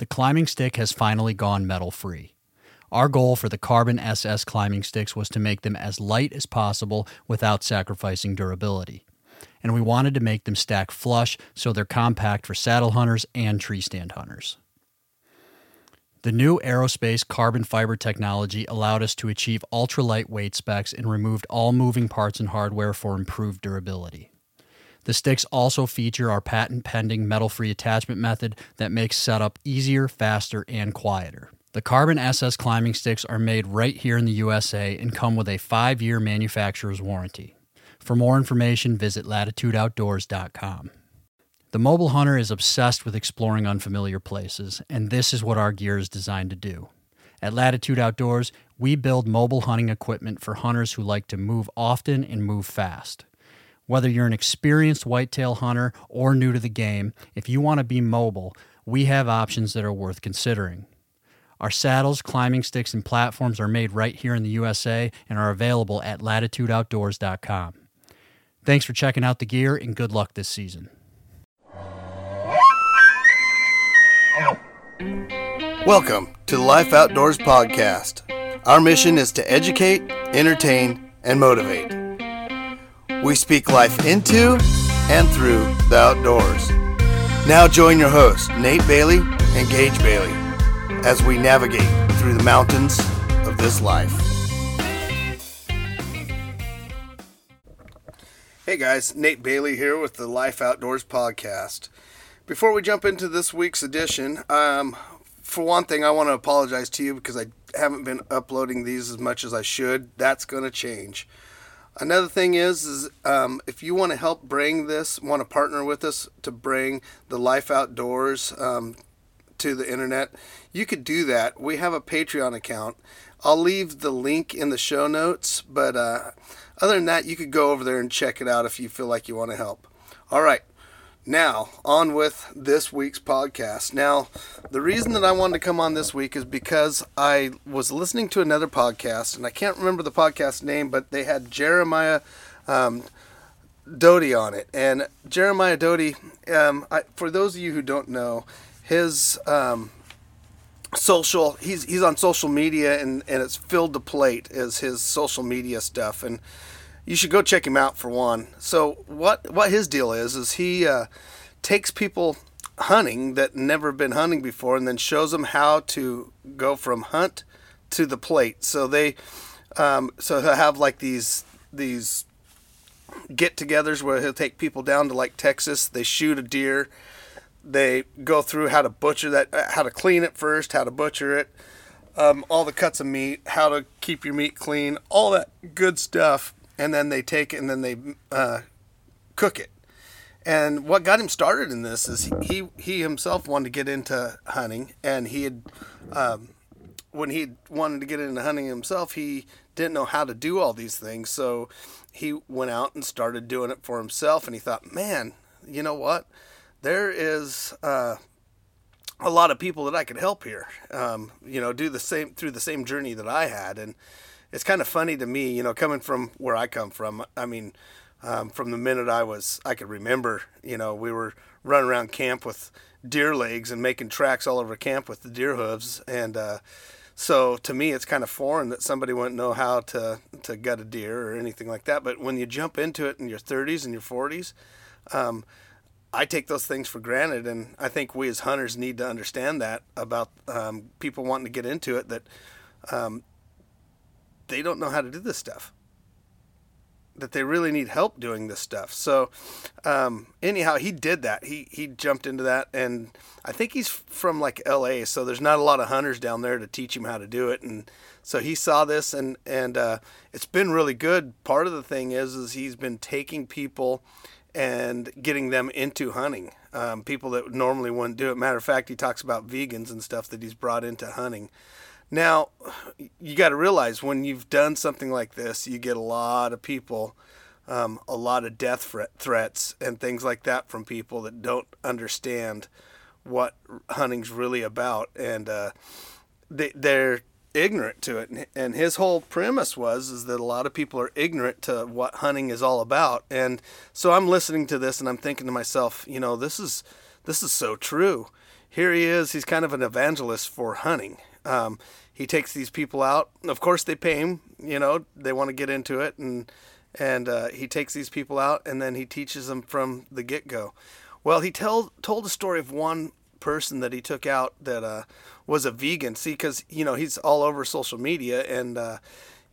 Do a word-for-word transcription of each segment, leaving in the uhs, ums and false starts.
The climbing stick has finally gone metal-free. Our goal for the Carbon S S climbing sticks was to make them as light as possible without sacrificing durability. And we wanted to make them stack flush so they're compact for saddle hunters and tree stand hunters. The new aerospace carbon fiber technology allowed us to achieve ultra-light weight specs and removed all moving parts and hardware for improved durability. The sticks also feature our patent-pending metal-free attachment method that makes setup easier, faster, and quieter. The Carbon S S climbing sticks are made right here in the U S A and come with a five-year manufacturer's warranty. For more information, visit latitude outdoors dot com. The mobile hunter is obsessed with exploring unfamiliar places, and this is what our gear is designed to do. At Latitude Outdoors, we build mobile hunting equipment for hunters who like to move often and move fast. Whether you're an experienced whitetail hunter or new to the game, if you want to be mobile, we have options that are worth considering. Our saddles, climbing sticks, and platforms are made right here in the U S A and are available at latitude outdoors dot com. Thanks for checking out the gear, and good luck this season. Welcome to the Life Outdoors podcast. Our mission is to educate, entertain, and motivate. We speak life into and through the outdoors. Now join your hosts, Nate Bailey and Gage Bailey, as we navigate through the mountains of this life. Hey guys, Nate Bailey here with the Life Outdoors podcast. Before we jump into this week's edition, um, for one thing, I want to apologize to you because I haven't been uploading these as much as I should. That's going to change. Another thing is, is um, if you want to help bring this, want to partner with us to bring the Life Outdoors um, to the internet, you could do that. We have a Patreon account. I'll leave the link in the show notes, but uh, other than that, you could go over there and check it out if you feel like you want to help. All right. Now, on with this week's podcast. Now, the reason that I wanted to come on this week is because I was listening to another podcast, and I can't remember the podcast name, but they had Jeremiah um, Doughty on it. And Jeremiah Doughty, um, I, for those of you who don't know, his um, social, he's he's on social media, and, and it's Filled the Plate is his social media stuff, and you should go check him out for one. So what what his deal is, is he uh, takes people hunting that never been hunting before and then shows them how to go from hunt to the plate. So they um, so he'll have like these these get-togethers where he'll take people down to like Texas. They shoot a deer. They go through how to butcher that, how to clean it first, how to butcher it, um, all the cuts of meat, how to keep your meat clean, all that good stuff. And then they take it and then they uh, cook it. And what got him started in this is he he himself wanted to get into hunting. And he had, um, when he wanted to get into hunting himself, he didn't know how to do all these things. So he went out and started doing it for himself. And he thought, man, you know what? There is uh, a lot of people that I could help here, um, you know, do the same through the same journey that I had. And it's kind of funny to me, you know, coming from where I come from. I mean, um, from the minute I was, I could remember, you know, we were running around camp with deer legs and making tracks all over camp with the deer hooves. And uh, so to me, it's kind of foreign that somebody wouldn't know how to, to gut a deer or anything like that. But when you jump into it in your thirties and your forties, um, I take those things for granted. And I think we as hunters need to understand that about um, people wanting to get into it, that um, they don't know how to do this stuff, that they really need help doing this stuff. So um, anyhow, he did that. He he jumped into that, and I think he's from like L A, so there's not a lot of hunters down there to teach him how to do it. And so he saw this, and, and uh, it's been really good. Part of the thing is, is he's been taking people and getting them into hunting, um, people that normally wouldn't do it. Matter of fact, he talks about vegans and stuff that he's brought into hunting. Now, you got to realize when you've done something like this, you get a lot of people, um, a lot of death threat, threats and things like that from people that don't understand what hunting's really about, and uh, they, they're ignorant to it. And his whole premise was is that a lot of people are ignorant to what hunting is all about. And so I'm listening to this and I'm thinking to myself, you know, this is this is so true. here he is. He's kind of an evangelist for hunting. Um, he takes these people out. Of course, they pay him. You know, they want to get into it, and and uh, he takes these people out, and then he teaches them from the get-go. Well, he tell, told a story of one person that he took out that uh, was a vegan. See, because, you know, he's all over social media, and uh,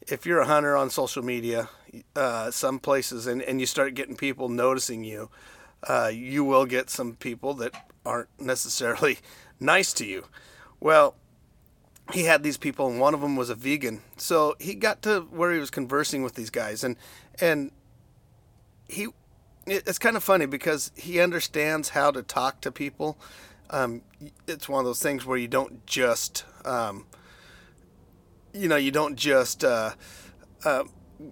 if you're a hunter on social media, uh, some places, and, and you start getting people noticing you, uh, you will get some people that aren't necessarily nice to you. Well, he had these people, and one of them was a vegan. So he got to where he was conversing with these guys, and and he it's kind of funny because he understands how to talk to people. Um, it's one of those things where you don't just, um, you know, you don't just uh, uh,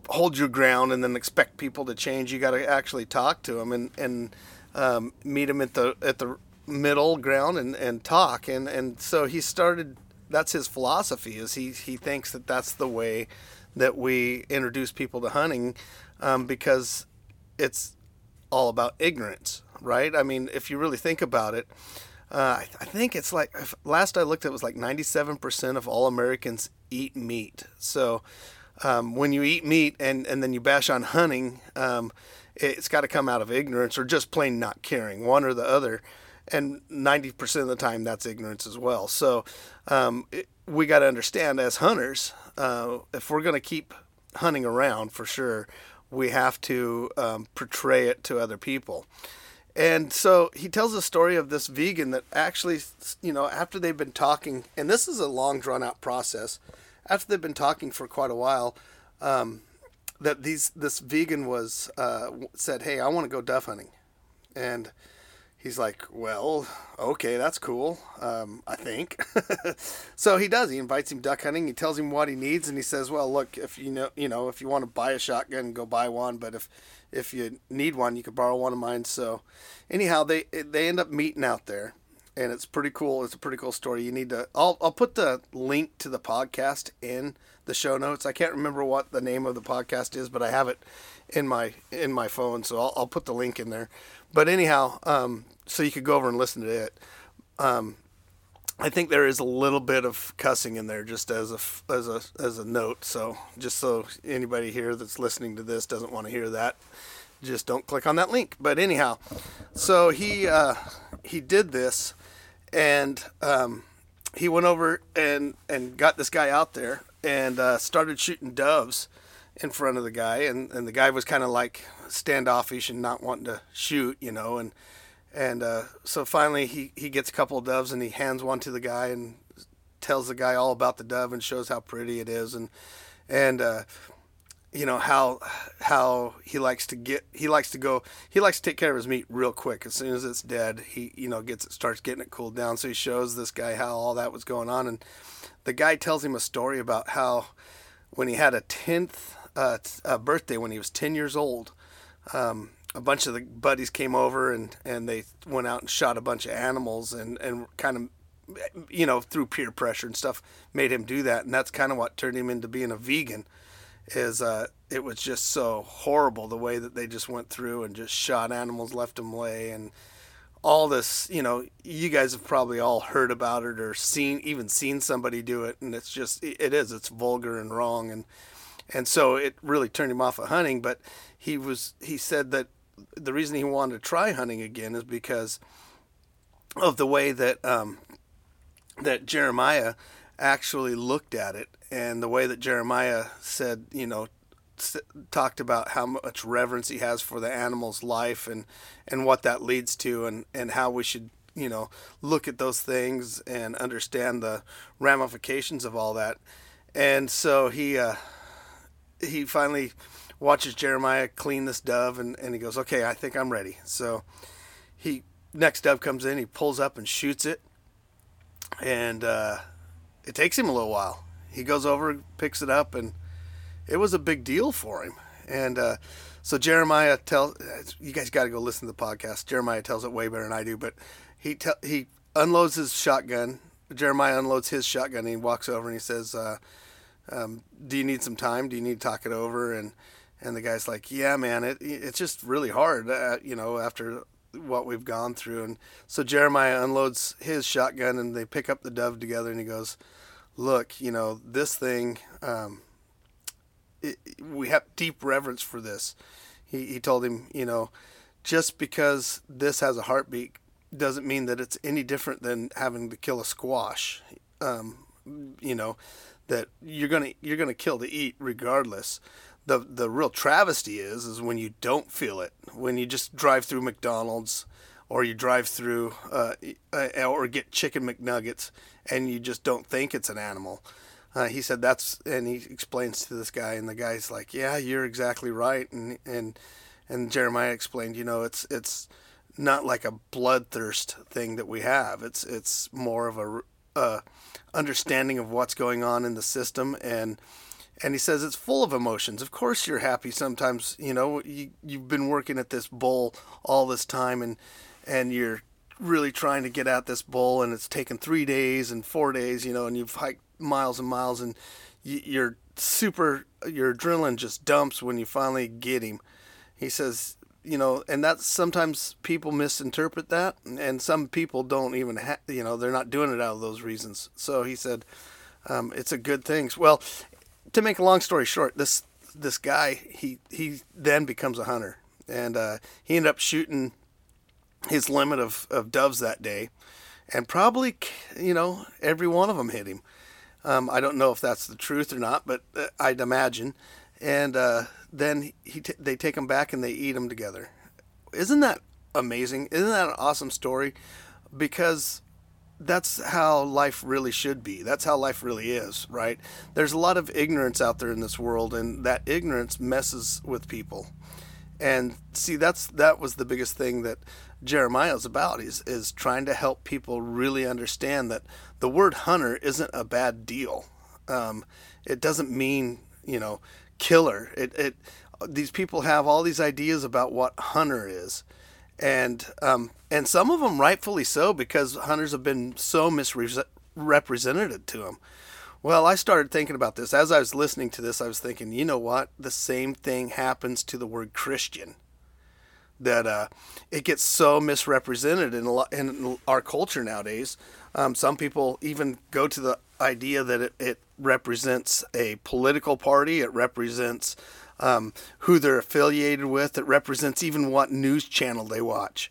hold your ground and then expect people to change. You got to actually talk to them and and um, meet them at the at the middle ground and and talk. And and so he started. That's his philosophy, is he, he thinks that that's the way that we introduce people to hunting, um, because it's all about ignorance, right? I mean, if you really think about it, uh, I, I think it's like, if, last I looked, it was like ninety-seven percent of all Americans eat meat. So um, when you eat meat and, and then you bash on hunting, um, it, it's got to come out of ignorance or just plain not caring, one or the other. And ninety percent of the time, that's ignorance as well. So um, it, we got to understand as hunters, uh, if we're going to keep hunting around for sure, we have to um, portray it to other people. And so he tells a story of this vegan that actually, you know, after they've been talking, and this is a long drawn out process, after they've been talking for quite a while, um, that these this vegan was uh, said, hey, I want to go dove hunting. And he's like, well, okay, that's cool, um, I think. So he does. He invites him duck hunting. He tells him what he needs, and he says, well, look, if you know, you know, if you want to buy a shotgun, go buy one. But if if you need one, you can borrow one of mine. So anyhow, they they end up meeting out there, and it's pretty cool. It's a pretty cool story. You need to. I'll I'll put the link to the podcast in the show notes. I can't remember what the name of the podcast is, but I have it in my in my phone, so I'll I'll put the link in there. But anyhow, um, so you could go over and listen to it. Um, I think there is a little bit of cussing in there, just as a as a as a note. So just so anybody here that's listening to this doesn't want to hear that, just don't click on that link. But anyhow, so he uh, he did this, and um, he went over and and got this guy out there and uh, started shooting doves in front of the guy, and, and the guy was kind of like standoffish and not wanting to shoot, you know, and and uh, so finally he, he gets a couple of doves and he hands one to the guy and tells the guy all about the dove and shows how pretty it is, and and uh, you know how how he likes to get he likes to go he likes to take care of his meat real quick. As soon as it's dead, he you know gets it starts getting it cooled down. So he shows this guy how all that was going on, and the guy tells him a story about how when he had a tenth Uh, a birthday when he was ten years old, um, a bunch of the buddies came over and, and they went out and shot a bunch of animals and, and kind of, you know, through peer pressure and stuff, made him do that. And that's kind of what turned him into being a vegan, is uh, it was just so horrible the way that they just went through and just shot animals left them lay and all this. You know, you guys have probably all heard about it or seen, even seen somebody do it. And it's just, it is, it's vulgar and wrong. And And so it really turned him off of hunting, but he was he said that the reason he wanted to try hunting again is because of the way that um, that Jeremiah actually looked at it, and the way that Jeremiah said, you know, s- talked about how much reverence he has for the animal's life and, and what that leads to, and, and how we should, you know, look at those things and understand the ramifications of all that. And so he... Uh, he finally watches Jeremiah clean this dove, and, and he goes, okay, I think I'm ready. So he, next dove comes in, he pulls up and shoots it. And, uh, it takes him a little while. He goes over, picks it up, and it was a big deal for him. And, uh, so Jeremiah tells, you guys got to go listen to the podcast. Jeremiah tells it way better than I do, but he, te- he unloads his shotgun. Jeremiah unloads his shotgun and he walks over and he says, uh, Um, do you need some time? Do you need to talk it over? And, and the guy's like, yeah, man, it, it's just really hard. Uh, you know, after what we've gone through. And so Jeremiah unloads his shotgun and they pick up the dove together, and he goes, look, you know, this thing, um, it, we have deep reverence for this. He, he told him, you know, just because this has a heartbeat doesn't mean that it's any different than having to kill a squash. Um, you know, that you're going to, you're going to kill to eat regardless. The the real travesty is, is when you don't feel it, when you just drive through McDonald's or you drive through, uh, or get chicken McNuggets and you just don't think it's an animal. Uh, he said that's, and he explains to this guy, and the guy's like, yeah, you're exactly right. And, and, and Jeremiah explained, you know, it's, it's not like a bloodthirst thing that we have. It's, it's more of a, uh, understanding of what's going on in the system. And, and he says it's full of emotions. Of course you're happy sometimes, you know, you, you've been working at this bull all this time, and, and you're really trying to get at this bull, and it's taken three days and four days, you know, and you've hiked miles and miles, and you, you're super, your adrenaline just dumps when you finally get him. He says, you know, and that's sometimes people misinterpret that, and some people don't even, ha- you know, they're not doing it out of those reasons. So he said, um, it's a good thing. Well, to make a long story short, this this guy, he, he then becomes a hunter, and uh, he ended up shooting his limit of, of doves that day, and probably, you know, every one of them hit him. Um, I don't know if that's the truth or not, but uh, I'd imagine. And uh, then he t- they take him back and they eat him together. Isn't that amazing? Isn't that an awesome story? Because that's how life really should be. That's how life really is, right? There's a lot of ignorance out there in this world, and that ignorance messes with people. And see, that's that was the biggest thing that Jeremiah's about, is is trying to help people really understand that the word hunter isn't a bad deal. Um, it doesn't mean, you know, killer. It, it these people have all these ideas about what hunter is. And um, and some of them rightfully so, because hunters have been so misrepresented to them. Well, I started thinking about this. As I was listening to this, I was thinking, you know what? The same thing happens to the word Christian. That uh, it gets so misrepresented in, a lot, in our culture nowadays. Um, some people even go to the idea that it, it represents a political party. It represents Um, who they're affiliated with. That represents even what news channel they watch.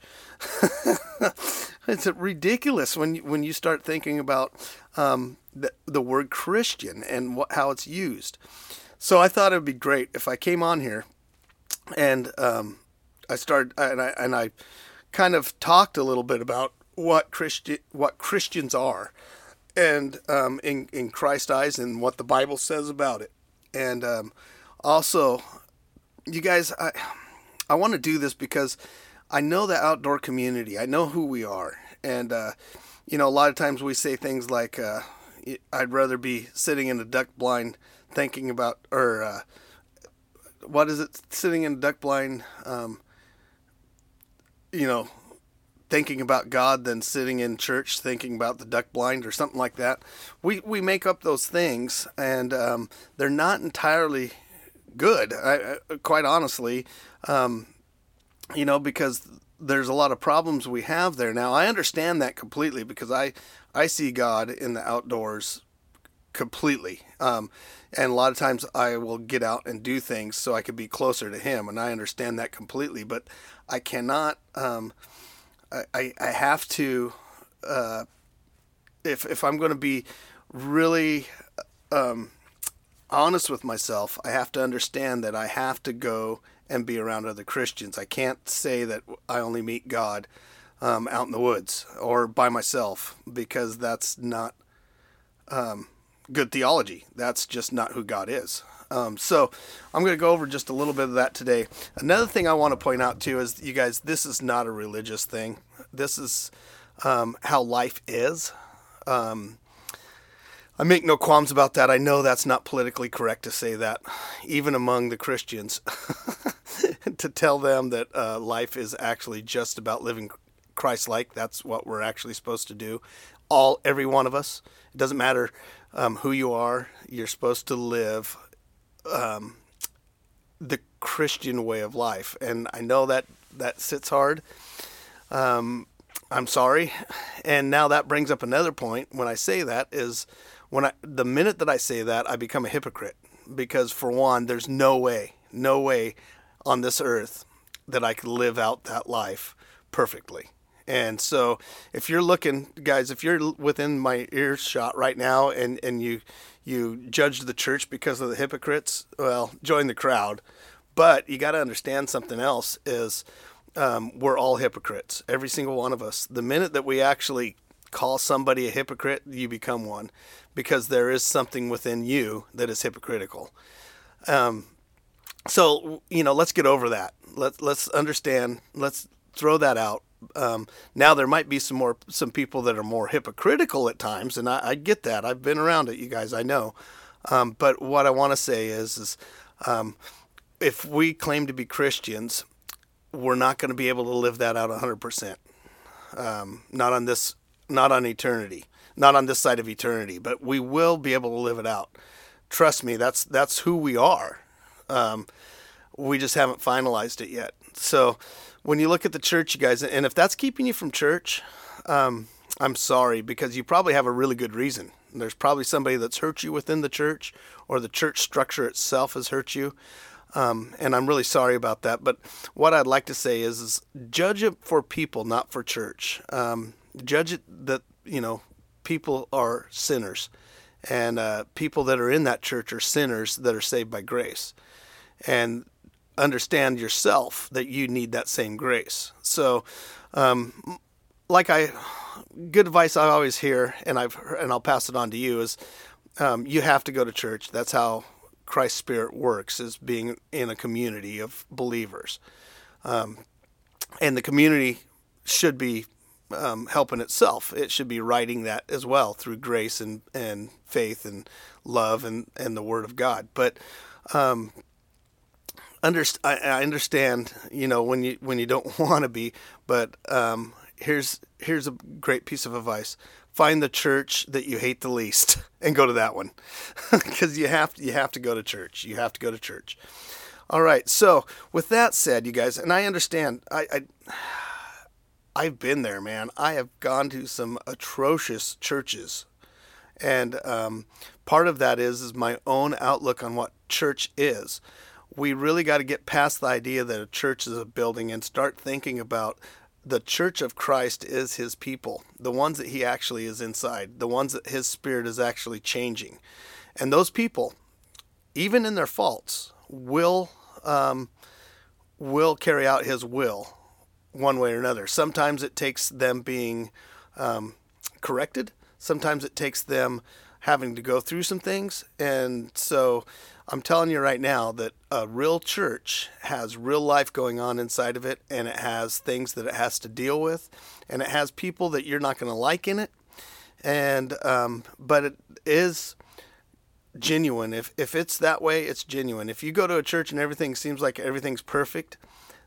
It's ridiculous when when you start thinking about um, the, the word Christian and what, how it's used. So I thought it would be great if I came on here and um, I started and I and I kind of talked a little bit about what Christi- what Christians are, and um, in in Christ's eyes, and what the Bible says about it, and. Um, Also, you guys, I I want to do this because I know the outdoor community. I know who we are. And, uh, you know, a lot of times we say things like, uh, I'd rather be sitting in a duck blind thinking about, or uh, what is it, sitting in a duck blind, um, you know, thinking about God than sitting in church thinking about the duck blind, or something like that. We, we make up those things, and um, they're not entirely good, I, I, quite honestly, um, you know, because there's a lot of problems we have there. Now, I understand that completely, because I, I see God in the outdoors completely. Um, and a lot of times I will get out and do things so I could be closer to him. And I understand that completely, but I cannot, um, I, I have to, uh, if, if I'm going to be really, um, honest with myself, I have to understand that I have to go and be around other Christians. I can't say that I only meet God um, out in the woods or by myself, because that's not um, good theology. That's just not who God is. Um, so I'm going to go over just a little bit of that today. Another thing I want to point out too is, you guys, this is not a religious thing. This is um, how life is. Um, I make no qualms about that. I know that's not politically correct to say that, even among the Christians, to tell them that uh, life is actually just about living Christ-like. That's what we're actually supposed to do. All, every one of us. It doesn't matter um, who you are. You're supposed to live um, the Christian way of life. And I know that that sits hard. Um, I'm sorry. And now that brings up another point. When I say that is when I, the minute that I say that, I become a hypocrite, because for one, there's no way, no way on this earth that I could live out that life perfectly. And so if you're looking, guys, if you're within my earshot right now and, and you, you judge the church because of the hypocrites, well, join the crowd. But you got to understand something else is um, we're all hypocrites, every single one of us. The minute that we actually call somebody a hypocrite, you become one, because there is something within you that is hypocritical. Um, so, you know, let's get over that. Let, let's understand. Let's throw that out. Um, now there might be some more, some people that are more hypocritical at times. And I, I get that. I've been around it, you guys, I know. Um, but what I want to say is, is, um, if we claim to be Christians, we're not going to be able to live that out a hundred percent. Um, not on this, not on eternity, not on this side of eternity, but we will be able to live it out. Trust me. That's, that's who we are. Um, we just haven't finalized it yet. So, when you look at the church, you guys, and if that's keeping you from church, um, I'm sorry, because you probably have a really good reason. There's probably somebody that's hurt you within the church, or the church structure itself has hurt you. Um, and I'm really sorry about that. But what I'd like to say is, is judge it for people, not for church. Um, judge it that, you know, people are sinners, and uh, people that are in that church are sinners that are saved by grace. And understand yourself that you need that same grace. So, um, like I, good advice I always hear, and I've heard, and I'll pass it on to you is, um, you have to go to church. That's how Christ's Spirit works, is being in a community of believers. Um, and the community should be, um, helping itself. It should be writing that as well through grace and, and faith and love and, and the word of God. But, um, I understand, you know, when you when you don't want to be, but um, here's here's a great piece of advice: find the church that you hate the least and go to that one, because you have to, you have to go to church. You have to go to church. All right. So with that said, you guys, and I understand. I, I I've been there, man. I have gone to some atrocious churches, and um, part of that is is my own outlook on what church is. We really got to get past the idea that a church is a building and start thinking about the church of Christ is his people, the ones that he actually is inside, the ones that his Spirit is actually changing. And those people, even in their faults, will um, will carry out his will one way or another. Sometimes it takes them being um, corrected. Sometimes it takes them having to go through some things. And so I'm telling you right now that a real church has real life going on inside of it, and it has things that it has to deal with, and it has people that you're not going to like in it. And, um, but it is genuine. If, if it's that way, it's genuine. If you go to a church and everything seems like everything's perfect,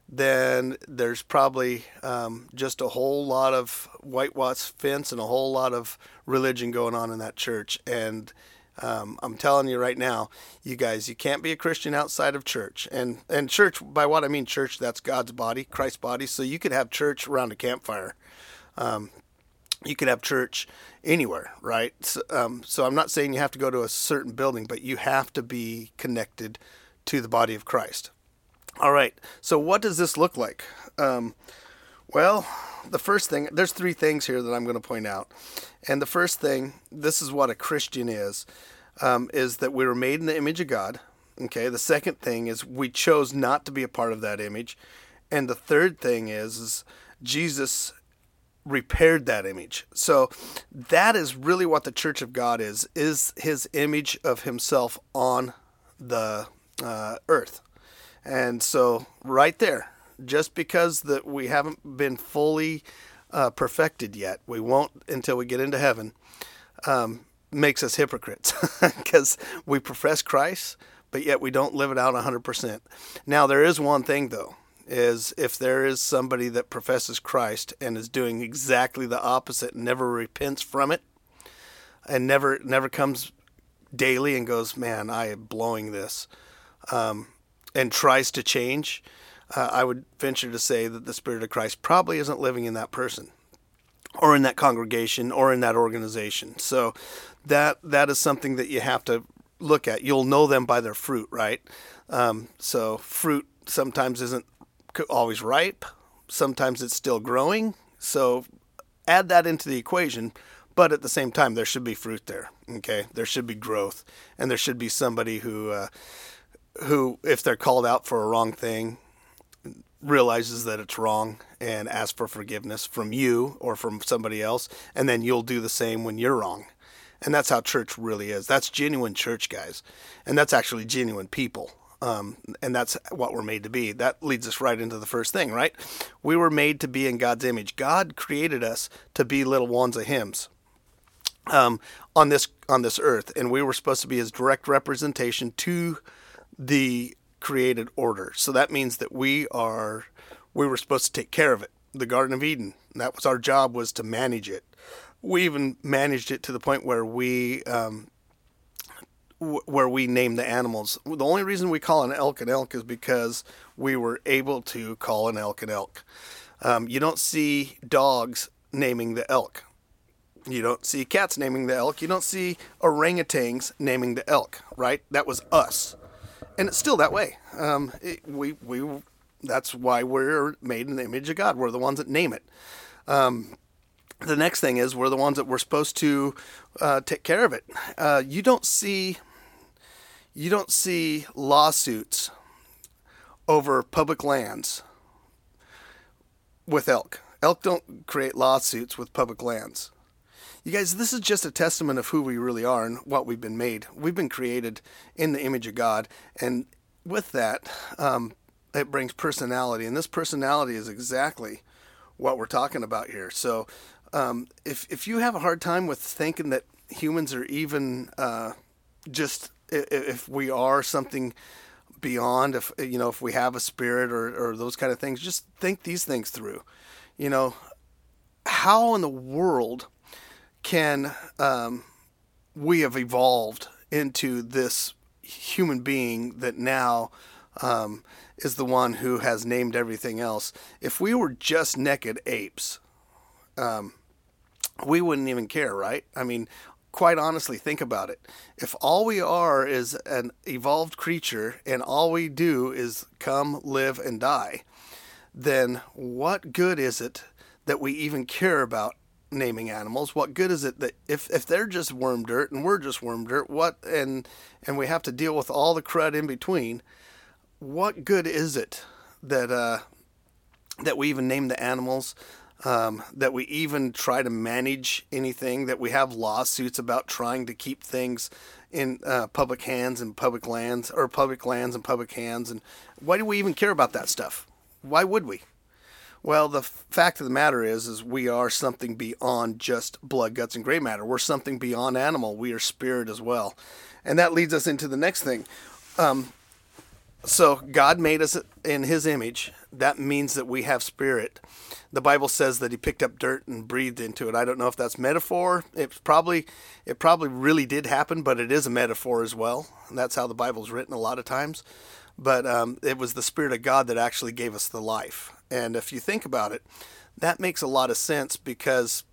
then there's probably, um, just a whole lot of whitewash fence and a whole lot of religion going on in that church. And, Um, I'm telling you right now, you guys, you can't be a Christian outside of church. And and church, by what I mean church, that's God's body, Christ's body. So you could have church around a campfire. Um, you could have church anywhere, right? So, um, so I'm not saying you have to go to a certain building, but you have to be connected to the body of Christ. All right. So what does this look like? Um, well, the first thing, there's three things here that I'm going to point out. And the first thing, this is what a Christian is, um, is that we were made in the image of God. Okay. The second thing is we chose not to be a part of that image. And the third thing is, is Jesus repaired that image. So that is really what the church of God is, is his image of himself on the uh, earth. And so right there, just because that we haven't been fully uh, perfected yet, we won't until we get into heaven, um, makes us hypocrites, because we profess Christ, but yet we don't live it out one hundred percent. Now, there is one thing, though, is if there is somebody that professes Christ and is doing exactly the opposite, and never repents from it, and never never comes daily and goes, man, I am blowing this, um, and tries to change, uh, I would venture to say that the Spirit of Christ probably isn't living in that person or in that congregation or in that organization. So that that is something that you have to look at. You'll know them by their fruit, right? Um, so fruit sometimes isn't always ripe. Sometimes it's still growing. So add that into the equation. But at the same time, there should be fruit there, okay? There should be growth, and there should be somebody who, uh, who, if they're called out for a wrong thing, realizes that it's wrong and asks for forgiveness from you or from somebody else, and then you'll do the same when you're wrong. And that's how church really is. That's genuine church, guys, and that's actually genuine people, um, and that's what we're made to be. That leads us right into the first thing, right? We were made to be in God's image. God created us to be little ones of hymns. Um, on this on this earth, and we were supposed to be his direct representation to the created order. So that means that we are we were supposed to take care of it. The Garden of Eden, that was our job, was to manage it. We even managed it to the point where we um, w- where we named the animals. The only reason we call an elk an elk is because we were able to call an elk an elk. Um, you don't see dogs naming the elk. You don't see cats naming the elk. You don't see orangutans naming the elk, right? That was us. And it's still that way. Um, it, we, we, that's why we're made in the image of God. We're the ones that name it. Um, the next thing is we're the ones that we're supposed to uh, take care of it. Uh, you don't see, you don't see lawsuits over public lands with elk. Elk don't create lawsuits with public lands. You guys, this is just a testament of who we really are and what we've been made. We've been created in the image of God. And with that, um, it brings personality. And this personality is exactly what we're talking about here. So um, if if you have a hard time with thinking that humans are even uh, just, if we are something beyond, if you know, if we have a spirit or, or those kind of things, just think these things through. You know, how in the world can um, we have evolved into this human being that now um, is the one who has named everything else? If we were just naked apes, um, we wouldn't even care, right? I mean, quite honestly, think about it. If all we are is an evolved creature and all we do is come, live, and die, then what good is it that we even care about naming animals? What good is it that if, if they're just worm dirt and we're just worm dirt, what and and we have to deal with all the crud in between? What good is it that uh, that we even name the animals? Um, that we even try to manage anything? That we have lawsuits about trying to keep things in uh, public hands and public lands, or public lands and public hands? And why do we even care about that stuff? Why would we? Well, the fact of the matter is, is we are something beyond just blood, guts, and gray matter. We're something beyond animal. We are spirit as well. And that leads us into the next thing. Um, so God made us in his image. That means that we have spirit. The Bible says that he picked up dirt and breathed into it. I don't know if that's metaphor. It's probably, it probably really did happen, but it is a metaphor as well. And that's how the Bible's written a lot of times. But um, it was the Spirit of God that actually gave us the life. And if you think about it, that makes a lot of sense, because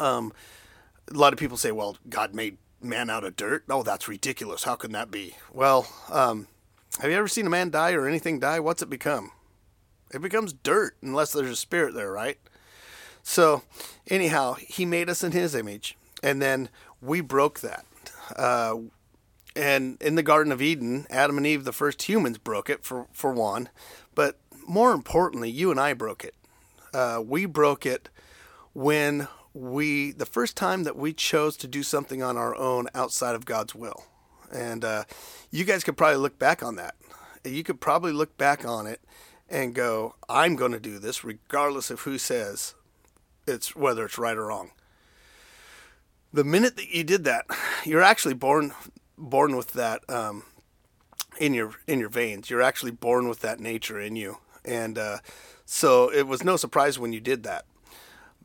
um, a lot of people say, well, God made man out of dirt. Oh, that's ridiculous. How can that be? Well, um, have you ever seen a man die or anything die? What's it become? It becomes dirt unless there's a spirit there, right? So anyhow, he made us in his image, and then we broke that. Uh, and in the Garden of Eden, Adam and Eve, the first humans, broke it for, for one. But more importantly, you and I broke it. Uh, we broke it when we, the first time that we chose to do something on our own outside of God's will. And uh, you guys could probably look back on that. You could probably look back on it and go, I'm going to do this regardless of who says it's, whether it's right or wrong. The minute that you did that, you're actually born born with that um in your in your veins. You're actually born with that nature in you, and uh so it was no surprise when you did that.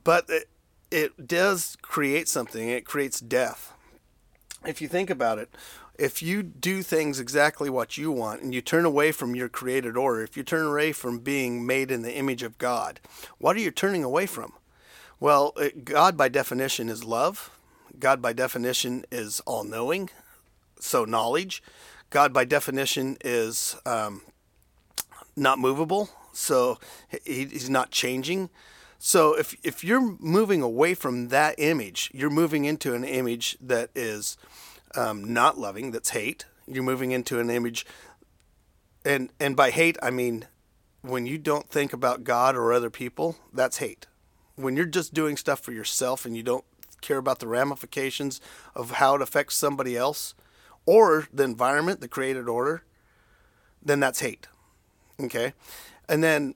But it, it does create something. It creates death. If you think about it, if you do things exactly what you want and you turn away from your created order, if you turn away from being made in the image of God, what are you turning away from? Well, God by definition is love. God by definition is all-knowing, so knowledge. God by definition is um, not movable, so he, he's not changing. So if if you're moving away from that image, you're moving into an image that is um, not loving, that's hate. You're moving into an image, and and by hate, I mean when you don't think about God or other people, that's hate. When you're just doing stuff for yourself and you don't care about the ramifications of how it affects somebody else or the environment, the created order, then that's hate. Okay? And then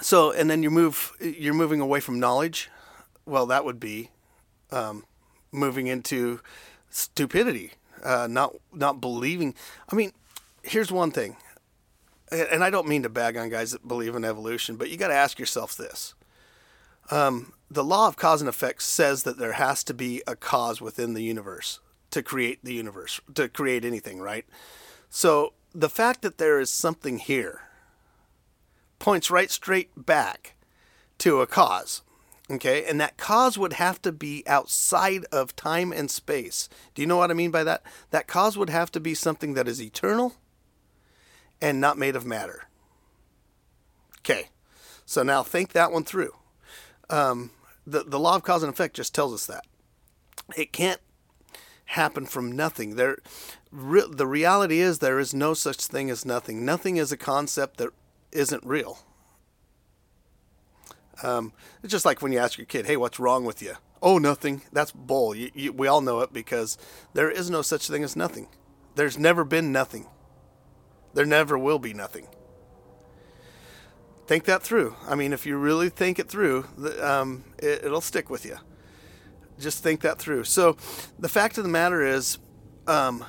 So, and then you move, you're moving away from knowledge. Well, that would be um, moving into stupidity, uh, not not believing. I mean, here's one thing, and I don't mean to bag on guys that believe in evolution, but you got to ask yourself this. Um, the law of cause and effect says that there has to be a cause within the universe to create the universe, to create anything, right? So the fact that there is something here points right straight back to a cause, okay? And that cause would have to be outside of time and space. Do you know what I mean by that? That cause would have to be something that is eternal and not made of matter. Okay, so now think that one through. Um, the, the law of cause and effect just tells us that. It can't happen from nothing. There, re- the reality is there is no such thing as nothing. Nothing is a concept that isn't real. Um, it's just like when you ask your kid, hey, what's wrong with you? Oh, nothing. That's bull. You, you, we all know it, because there is no such thing as nothing. There's never been nothing. There never will be nothing. Think that through. I mean, if you really think it through, um, it, it'll stick with you. Just think that through. So the fact of the matter is, um,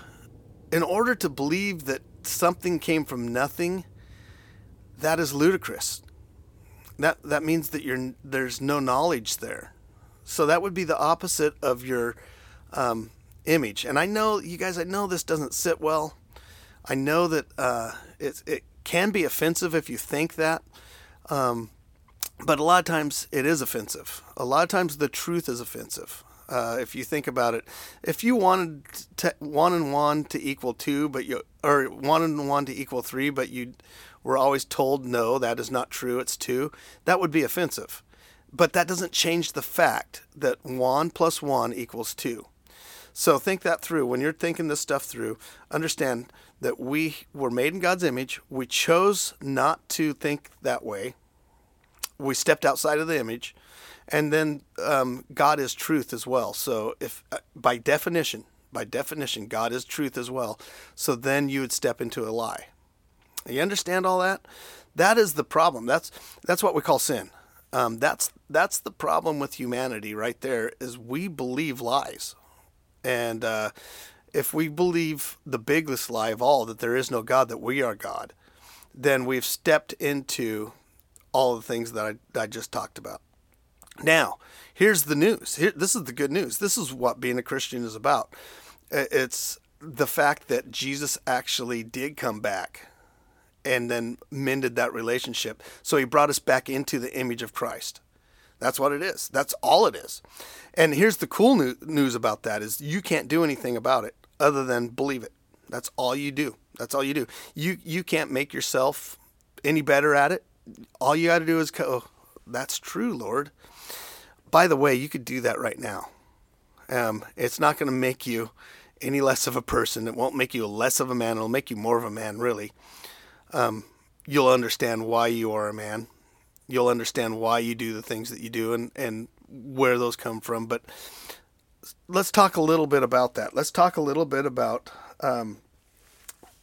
in order to believe that something came from nothing, that is ludicrous. That that means that you're there's no knowledge there. So that would be the opposite of your um, image. And I know, you guys, I know this doesn't sit well. I know that uh, it, it can be offensive if you think that. Um, but a lot of times it is offensive. A lot of times the truth is offensive. Uh, if you think about it, if you wanted to, one and one to equal two, but you, or one and one to equal three, but you were always told, no, that is not true, it's two, that would be offensive. But that doesn't change the fact that one plus one equals two. So think that through. When you're thinking this stuff through, understand that we were made in God's image. We chose not to think that way. We stepped outside of the image. And then um, God is truth as well. So if uh, by definition, by definition, God is truth as well. So then you would step into a lie. You understand all that? That is the problem. That's that's what we call sin. Um, that's that's the problem with humanity right there, is we believe lies. And uh, if we believe the biggest lie of all, that there is no God, that we are God, then we've stepped into all the things that I, I just talked about. Now, here's the news. Here, this is the good news. This is what being a Christian is about. It's the fact that Jesus actually did come back and then mended that relationship. So he brought us back into the image of Christ. That's what it is. That's all it is. And here's the cool new, news about that is you can't do anything about it other than believe it. That's all you do. That's all you do. You you can't make yourself any better at it. All you got to do is go, oh, that's true, Lord. By the way, you could do that right now. Um, it's not going to make you any less of a person. It won't make you less of a man. It'll make you more of a man, really. Um, you'll understand why you are a man. You'll understand why you do the things that you do and, and where those come from. But let's talk a little bit about that. Let's talk a little bit about um,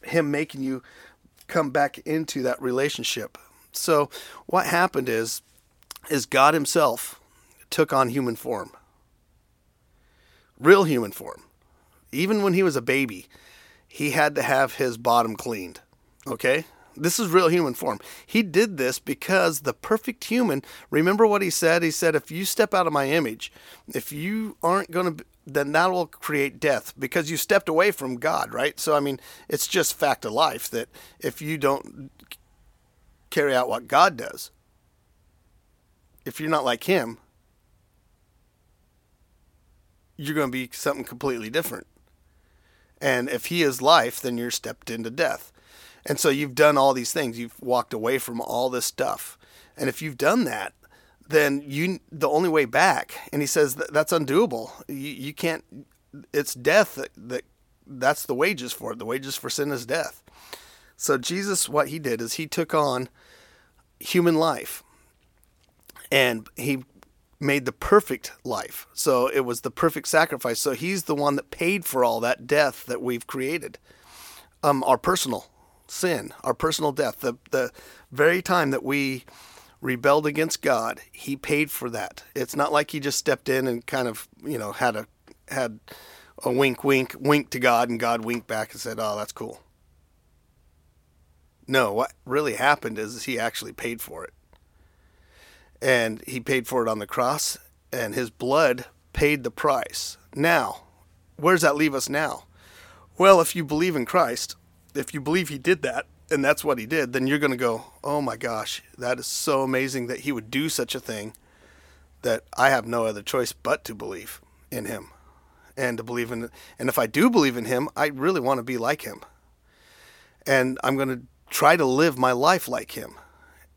him making you come back into that relationship. So what happened is, is God himself took on human form, real human form. Even when he was a baby, he had to have his bottom cleaned. Okay? This is real human form. He did this because the perfect human, remember what he said? He said, if you step out of my image, if you aren't going to, then that will create death because you stepped away from God, right? So, I mean, it's just fact of life that if you don't carry out what God does, if you're not like him, you're going to be something completely different. And if he is life, then you're stepped into death. And so you've done all these things. You've walked away from all this stuff. And if you've done that, then you the only way back, and he says that, that's undoable. You, you can't, it's death. That, that That's the wages for it. The wages for sin is death. So Jesus, what he did is he took on human life and he made the perfect life. So it was the perfect sacrifice. So he's the one that paid for all that death that we've created. Um, our personal sin, our personal death, the, the very time that we rebelled against God, he paid for that. It's not like he just stepped in and kind of, you know, had a, had a wink, wink, wink to God and God winked back and said, oh, that's cool. No, what really happened is he actually paid for it. And he paid for it on the cross, and his blood paid the price. Now, where does that leave us now? Well, if you believe in Christ, if you believe he did that, and that's what he did, then you're going to go, oh my gosh, that is so amazing that he would do such a thing that I have no other choice but to believe in him and to believe in, and if I do believe in him, I really want to be like him. And I'm going to try to live my life like him.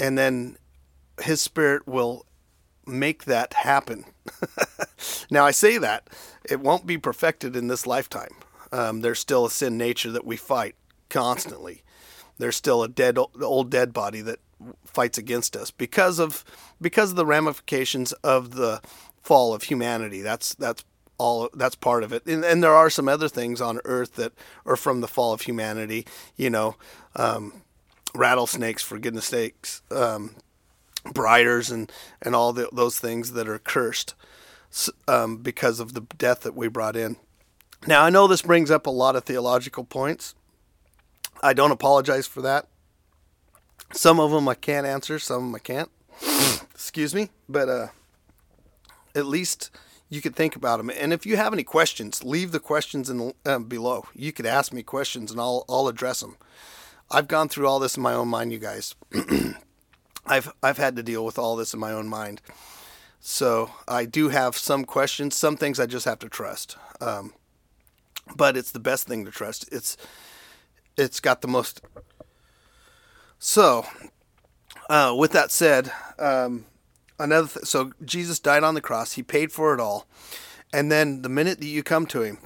And then his spirit will make that happen. Now I say that it won't be perfected in this lifetime. Um, there's still a sin nature that we fight constantly. There's still a dead old dead body that fights against us because of, because of the ramifications of the fall of humanity. That's, that's all, that's part of it. And, and there are some other things on earth that are from the fall of humanity, you know, um, rattlesnakes, for goodness sakes, um, briars and, and all the, those things that are cursed um, because of the death that we brought in. Now, I know this brings up a lot of theological points. I don't apologize for that. Some of them I can't answer, some of them I can't. Excuse me. But uh, at least you could think about them. And if you have any questions, leave the questions in uh, below. You could ask me questions and I'll, I'll address them. I've gone through all this in my own mind, you guys. I've I've had to deal with all this in my own mind. So I do have some questions, some things I just have to trust. Um, but it's the best thing to trust. It's it's got the most. So uh, with that said, um, another th- so Jesus died on the cross. He paid for it all. And then the minute that you come to him,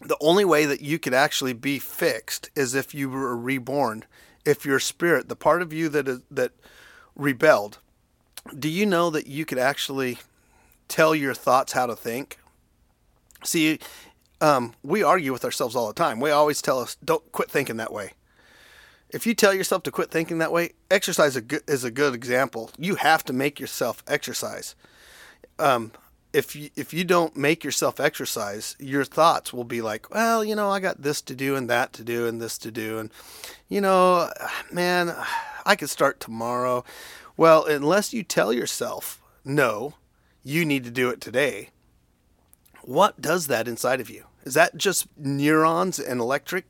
the only way that you could actually be fixed is if you were reborn. If your spirit, the part of you that is, that rebelled, do you know that you could actually tell your thoughts how to think? See, um, we argue with ourselves all the time. We always tell us, don't quit thinking that way. If you tell yourself to quit thinking that way, exercise is a good example. You have to make yourself exercise. Um, if you, if you don't make yourself exercise, your thoughts will be like, well, you know, I got this to do and that to do and this to do. And, you know, man, I could start tomorrow. Well, unless you tell yourself, no, you need to do it today. What does that inside of you? Is that just neurons and electric?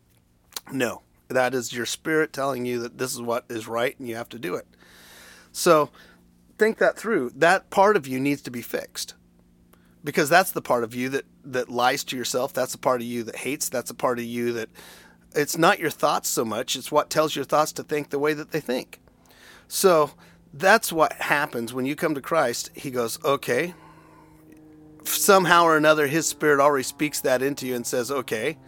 No, that is your spirit telling you that this is what is right and you have to do it. So think that through. That part of you needs to be fixed because that's the part of you that, that lies to yourself. That's the part of you that hates. That's the part of you that, it's not your thoughts so much. It's what tells your thoughts to think the way that they think. So that's what happens when you come to Christ. He goes, okay, somehow or another, his spirit already speaks that into you and says, okay,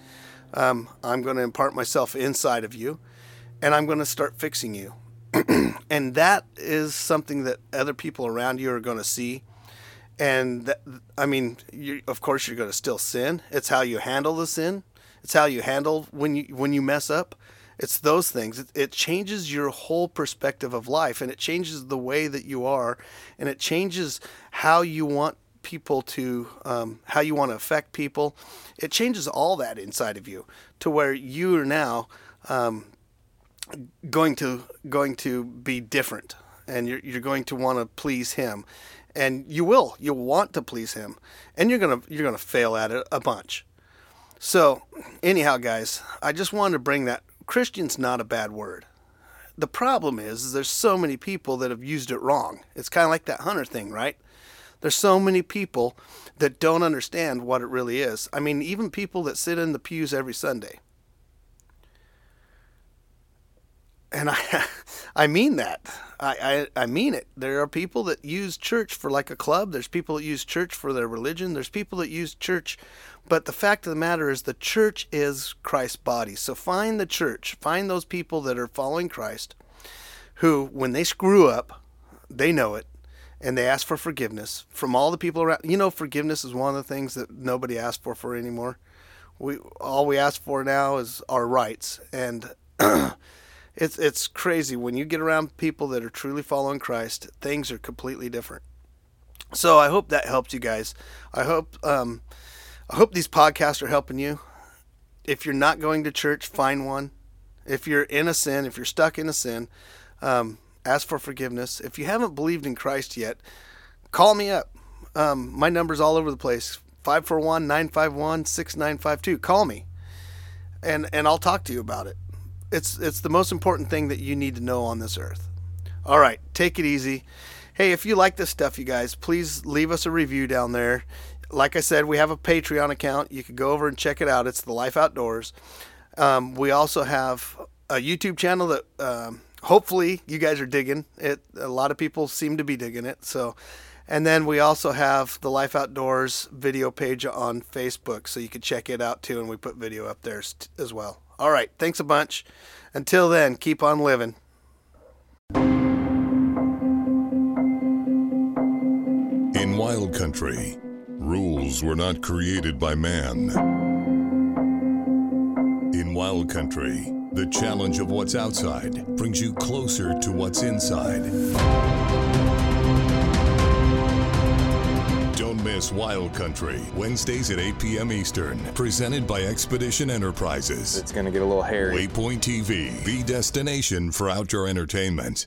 um, I'm going to impart myself inside of you and I'm going to start fixing you. And that is something that other people around you are going to see. And that, I mean, you, of course, you're going to still sin. It's how you handle the sin. It's how you handle when you when you mess up. It's those things. It, it changes your whole perspective of life, and it changes the way that you are, and it changes how you want people to, um, how you want to affect people. It changes all that inside of you to where you are now um, going to going to be different, and you're you're going to want to please him, and you will. You'll want to please him, and you're gonna you're gonna fail at it a bunch. So, anyhow, guys, I just wanted to bring that. Christian's not a bad word. The problem is, is there's so many people that have used it wrong. It's kind of like that hunter thing, right? There's so many people that don't understand what it really is. I mean, even people that sit in the pews every Sunday. And I I mean that. I, I, I mean it. There are people that use church for like a club. There's people that use church for their religion. There's people that use church. But the fact of the matter is the church is Christ's body. So find the church. Find those people that are following Christ who, when they screw up, they know it. And they ask for forgiveness from all the people around. You know, forgiveness is one of the things that nobody asks for for anymore. We all we ask for now is our rights, and it's it's crazy when you get around people that are truly following Christ. Things are completely different. So I hope that helps you guys. I hope um, I hope these podcasts are helping you. If you're not going to church, find one. If you're in a sin, if you're stuck in a sin. Um, Ask for forgiveness. If you haven't believed in Christ yet, call me up. Um, my number's all over the place. five four one, nine five one, six nine five two. Call me, and and I'll talk to you about it. It's it's the most important thing that you need to know on this earth. All right, take it easy. Hey, if you like this stuff, you guys, please leave us a review down there. Like I said, we have a Patreon account. You can go over and check it out. It's the Life Outdoors. Um, we also have a YouTube channel that... Um, Hopefully you guys are digging it. A lot of people seem to be digging it. So, and then we also have the Life Outdoors video page on Facebook, so you can check it out too. And we put video up there as well. All right. Thanks a bunch. Until then, keep on living. In Wild Country, rules were not created by man. In Wild Country, the challenge of what's outside brings you closer to what's inside. Don't miss Wild Country, Wednesdays at eight p.m. Eastern, presented by Expedition Enterprises. It's going to get a little hairy. Waypoint T V, the destination for outdoor entertainment.